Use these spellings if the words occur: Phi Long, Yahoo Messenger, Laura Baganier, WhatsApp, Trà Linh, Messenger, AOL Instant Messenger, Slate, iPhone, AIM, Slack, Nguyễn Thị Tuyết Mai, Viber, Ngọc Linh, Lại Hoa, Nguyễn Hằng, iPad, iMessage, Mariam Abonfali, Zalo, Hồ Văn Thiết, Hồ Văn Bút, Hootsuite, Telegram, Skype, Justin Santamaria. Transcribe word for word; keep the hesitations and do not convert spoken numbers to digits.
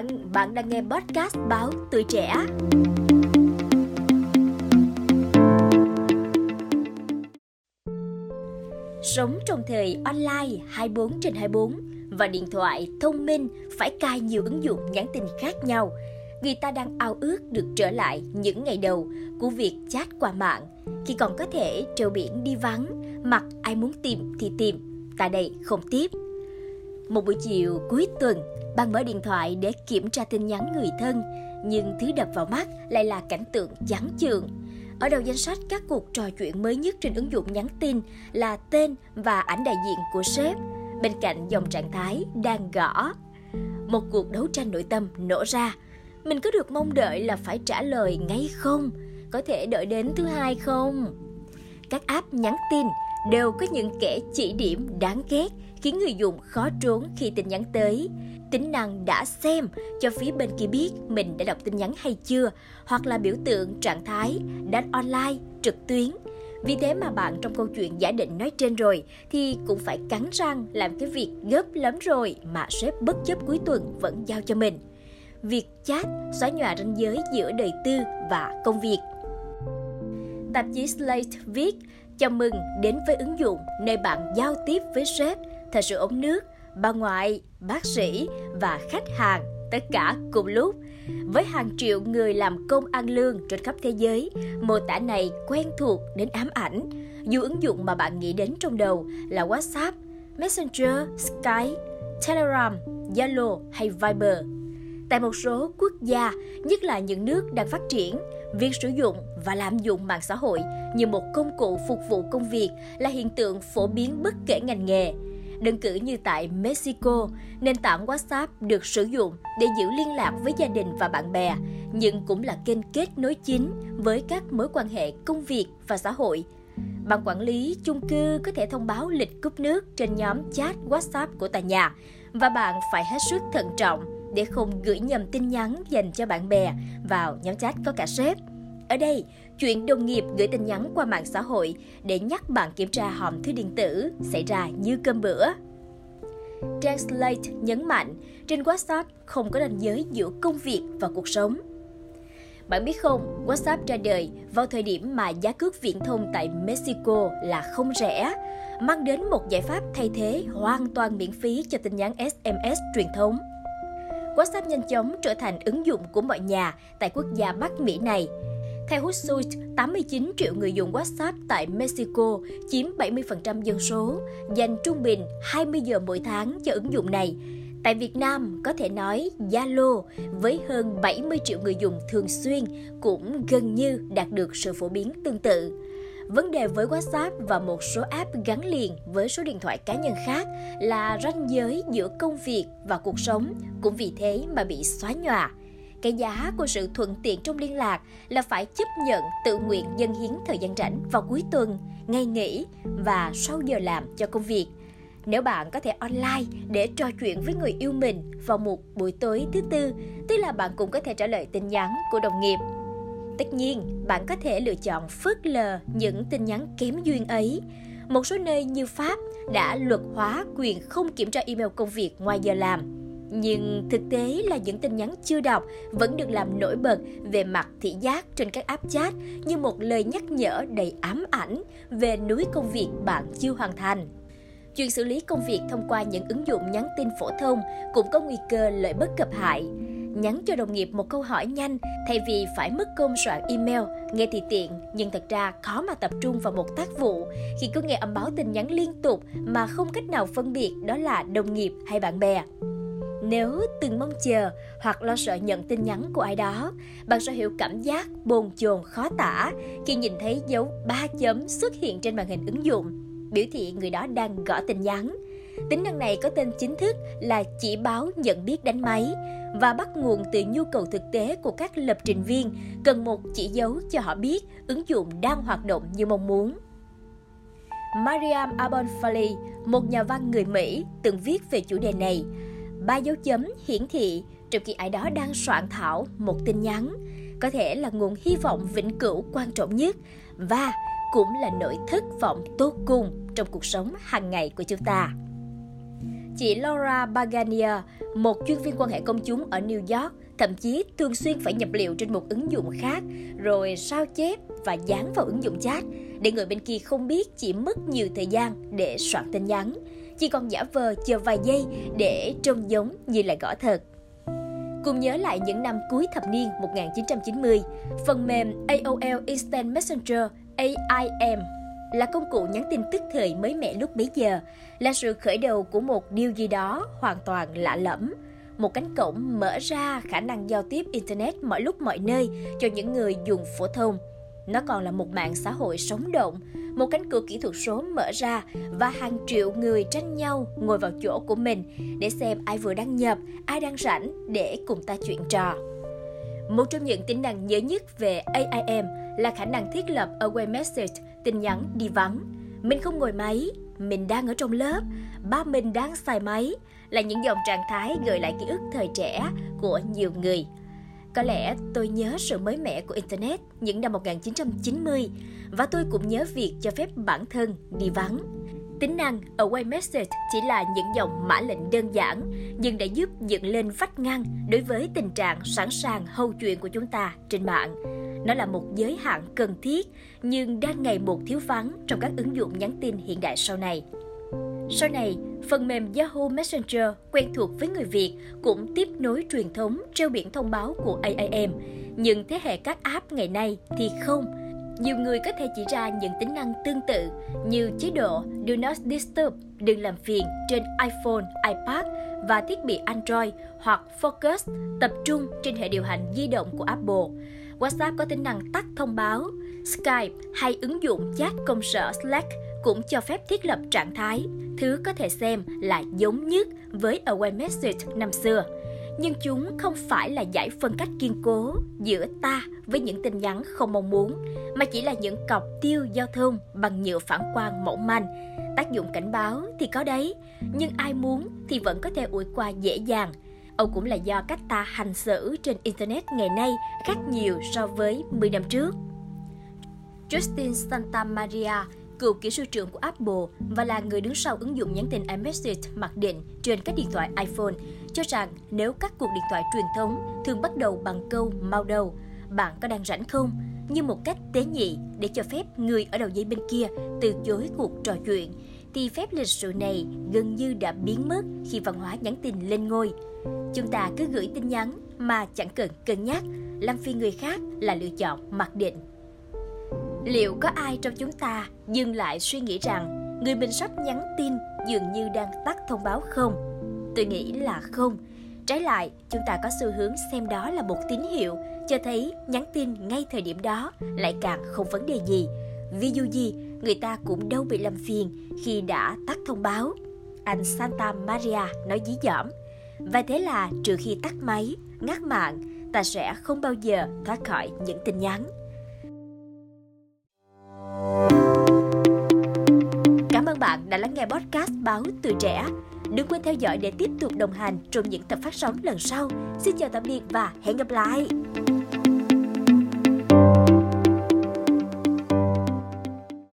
bạn, bạn đang nghe podcast báo Tuổi Trẻ. Sống trong thời online hai mươi bốn trên hai mươi bốn và điện thoại thông minh phải cài nhiều ứng dụng nhắn tin khác nhau. Người ta đang ao ước được trở lại những ngày đầu của việc chat qua mạng, khi còn có thể treo biển đi vắng, mặc ai muốn tìm thì tìm, tại đây không tiếp. Một buổi chiều cuối tuần, bạn mở điện thoại để kiểm tra tin nhắn người thân, nhưng thứ đập vào mắt lại là cảnh tượng chán chường. Ở đầu danh sách các cuộc trò chuyện mới nhất trên ứng dụng nhắn tin là tên và ảnh đại diện của sếp, bên cạnh dòng trạng thái đang gõ. Một cuộc đấu tranh nội tâm nổ ra. Mình có được mong đợi là phải trả lời ngay không? Có thể đợi đến thứ hai không? Các app nhắn tin đều có những kẻ chỉ điểm đáng ghét, khiến người dùng khó trốn khi tin nhắn tới. Tính năng đã xem cho phía bên kia biết mình đã đọc tin nhắn hay chưa, hoặc là biểu tượng trạng thái đã online, trực tuyến. Vì thế mà bạn trong câu chuyện giả định nói trên rồi thì cũng phải cắn răng làm cái việc gấp lắm rồi mà sếp bất chấp cuối tuần vẫn giao cho mình. Việc chat xóa nhòa ranh giới giữa đời tư và công việc. Tạp chí Slate viết: chào mừng đến với ứng dụng nơi bạn giao tiếp với sếp, thời sự ống nước, bà ngoại, bác sĩ và khách hàng, tất cả cùng lúc. Với hàng triệu người làm công ăn lương trên khắp thế giới, mô tả này quen thuộc đến ám ảnh. Dù ứng dụng mà bạn nghĩ đến trong đầu là WhatsApp, Messenger, Skype, Telegram, Zalo hay Viber. Tại một số quốc gia, nhất là những nước đang phát triển, việc sử dụng và lạm dụng mạng xã hội như một công cụ phục vụ công việc là hiện tượng phổ biến bất kể ngành nghề. Đơn cử như tại Mexico, nền tảng WhatsApp được sử dụng để giữ liên lạc với gia đình và bạn bè, nhưng cũng là kênh kết nối chính với các mối quan hệ công việc và xã hội. Ban quản lý chung cư có thể thông báo lịch cúp nước trên nhóm chat WhatsApp của tòa nhà, và bạn phải hết sức thận trọng để không gửi nhầm tin nhắn dành cho bạn bè vào nhóm chat có cả sếp. Ở đây, chuyện đồng nghiệp gửi tin nhắn qua mạng xã hội để nhắc bạn kiểm tra hòm thư điện tử xảy ra như cơm bữa. Trang Slate nhấn mạnh, trên WhatsApp không có ranh giới giữa công việc và cuộc sống. Bạn biết không, WhatsApp ra đời vào thời điểm mà giá cước viễn thông tại Mexico là không rẻ, mang đến một giải pháp thay thế hoàn toàn miễn phí cho tin nhắn ét em ét truyền thống. WhatsApp nhanh chóng trở thành ứng dụng của mọi nhà tại quốc gia Bắc Mỹ này. Theo Hootsuite, tám mươi chín triệu người dùng WhatsApp tại Mexico chiếm bảy mươi phần trăm dân số, dành trung bình hai mươi giờ mỗi tháng cho ứng dụng này. Tại Việt Nam, có thể nói Zalo với hơn bảy mươi triệu người dùng thường xuyên cũng gần như đạt được sự phổ biến tương tự. Vấn đề với WhatsApp và một số app gắn liền với số điện thoại cá nhân khác là ranh giới giữa công việc và cuộc sống cũng vì thế mà bị xóa nhòa. Cái giá của sự thuận tiện trong liên lạc là phải chấp nhận tự nguyện dâng hiến thời gian rảnh vào cuối tuần, ngày nghỉ và sau giờ làm cho công việc. Nếu bạn có thể online để trò chuyện với người yêu mình vào một buổi tối thứ tư, tức là bạn cũng có thể trả lời tin nhắn của đồng nghiệp. Tất nhiên, bạn có thể lựa chọn phớt lờ những tin nhắn kém duyên ấy. Một số nơi như Pháp đã luật hóa quyền không kiểm tra email công việc ngoài giờ làm. Nhưng thực tế là những tin nhắn chưa đọc vẫn được làm nổi bật về mặt thị giác trên các app chat như một lời nhắc nhở đầy ám ảnh về núi công việc bạn chưa hoàn thành. Chuyện xử lý công việc thông qua những ứng dụng nhắn tin phổ thông cũng có nguy cơ lợi bất cập hại. Nhắn cho đồng nghiệp một câu hỏi nhanh thay vì phải mất công soạn email, nghe thì tiện nhưng thật ra khó mà tập trung vào một tác vụ khi cứ nghe âm báo tin nhắn liên tục mà không cách nào phân biệt đó là đồng nghiệp hay bạn bè. Nếu từng mong chờ hoặc lo sợ nhận tin nhắn của ai đó, bạn sẽ hiểu cảm giác bồn chồn khó tả khi nhìn thấy dấu ba chấm xuất hiện trên màn hình ứng dụng, biểu thị người đó đang gõ tin nhắn. Tính năng này có tên chính thức là chỉ báo nhận biết đánh máy và bắt nguồn từ nhu cầu thực tế của các lập trình viên cần một chỉ dấu cho họ biết ứng dụng đang hoạt động như mong muốn. Mariam Abonfali, một nhà văn người Mỹ, từng viết về chủ đề này. Ba dấu chấm hiển thị trong khi ai đó đang soạn thảo một tin nhắn có thể là nguồn hy vọng vĩnh cửu quan trọng nhất và cũng là nỗi thất vọng tột cùng trong cuộc sống hàng ngày của chúng ta. Chị Laura Baganier, một chuyên viên quan hệ công chúng ở New York, thậm chí thường xuyên phải nhập liệu trên một ứng dụng khác, rồi sao chép và dán vào ứng dụng chat, để người bên kia không biết chị mất nhiều thời gian để soạn tin nhắn. Chị còn giả vờ chờ vài giây để trông giống như là gõ thật. Cùng nhớ lại những năm cuối thập niên một nghìn chín trăm chín mươi, phần mềm a o lờ Instant Messenger (A I M) là công cụ nhắn tin tức thời mới mẻ lúc bấy giờ, là sự khởi đầu của một điều gì đó hoàn toàn lạ lẫm. Một cánh cổng mở ra khả năng giao tiếp Internet mọi lúc mọi nơi cho những người dùng phổ thông. Nó còn là một mạng xã hội sống động, một cánh cửa kỹ thuật số mở ra và hàng triệu người tranh nhau ngồi vào chỗ của mình để xem ai vừa đăng nhập, ai đang rảnh để cùng ta chuyện trò. Một trong những tính năng nhớ nhất về a i em là khả năng thiết lập Away Message, tin nhắn đi vắng. Mình không ngồi máy, mình đang ở trong lớp, ba mình đang xài máy là những dòng trạng thái gợi lại ký ức thời trẻ của nhiều người. Có lẽ tôi nhớ sự mới mẻ của Internet những năm một nghìn chín trăm chín mươi và tôi cũng nhớ việc cho phép bản thân đi vắng. Tính năng Away Message chỉ là những dòng mã lệnh đơn giản nhưng đã giúp dựng lên vách ngăn đối với tình trạng sẵn sàng hầu chuyện của chúng ta trên mạng. Nó là một giới hạn cần thiết nhưng đang ngày một thiếu vắng trong các ứng dụng nhắn tin hiện đại sau này. Sau này, phần mềm Yahoo Messenger quen thuộc với người Việt cũng tiếp nối truyền thống treo biển thông báo của a i em. Nhưng thế hệ các app ngày nay thì không. Nhiều người có thể chỉ ra những tính năng tương tự như chế độ Do Not Disturb, đừng làm phiền trên iPhone, iPad và thiết bị Android hoặc Focus, tập trung trên hệ điều hành di động của Apple. WhatsApp có tính năng tắt thông báo, Skype hay ứng dụng chat công sở Slack cũng cho phép thiết lập trạng thái, thứ có thể xem là giống nhất với Away Message năm xưa. Nhưng chúng không phải là giải phân cách kiên cố giữa ta với những tin nhắn không mong muốn, mà chỉ là những cọc tiêu giao thông bằng nhựa phản quang mỏng manh. Tác dụng cảnh báo thì có đấy, nhưng ai muốn thì vẫn có thể ủi qua dễ dàng. Âu cũng là do cách ta hành xử trên Internet ngày nay khác nhiều so với mười năm trước. Justin Santamaria, cựu kỹ sư trưởng của Apple và là người đứng sau ứng dụng nhắn tin iMessage mặc định trên các điện thoại iPhone, cho rằng nếu các cuộc điện thoại truyền thống thường bắt đầu bằng câu mau đầu, bạn có đang rảnh không, như một cách tế nhị để cho phép người ở đầu dây bên kia từ chối cuộc trò chuyện, thì phép lịch sự này gần như đã biến mất khi văn hóa nhắn tin lên ngôi. Chúng ta cứ gửi tin nhắn mà chẳng cần cân nhắc, làm phiền người khác là lựa chọn mặc định. Liệu có ai trong chúng ta dừng lại suy nghĩ rằng người mình sắp nhắn tin dường như đang tắt thông báo không? Tôi nghĩ là không. Trái lại, chúng ta có xu hướng xem đó là một tín hiệu cho thấy nhắn tin ngay thời điểm đó lại càng không vấn đề gì. Vì dù gì, người ta cũng đâu bị làm phiền khi đã tắt thông báo. Anh Santamaria nói dí dỏm. Và thế là trừ khi tắt máy, ngắt mạng, ta sẽ không bao giờ thoát khỏi những tin nhắn. Cảm ơn bạn đã lắng nghe podcast Báo Tuổi Trẻ. Đừng quên theo dõi để tiếp tục đồng hành trong những tập phát sóng lần sau. Xin chào tạm biệt và hẹn gặp lại!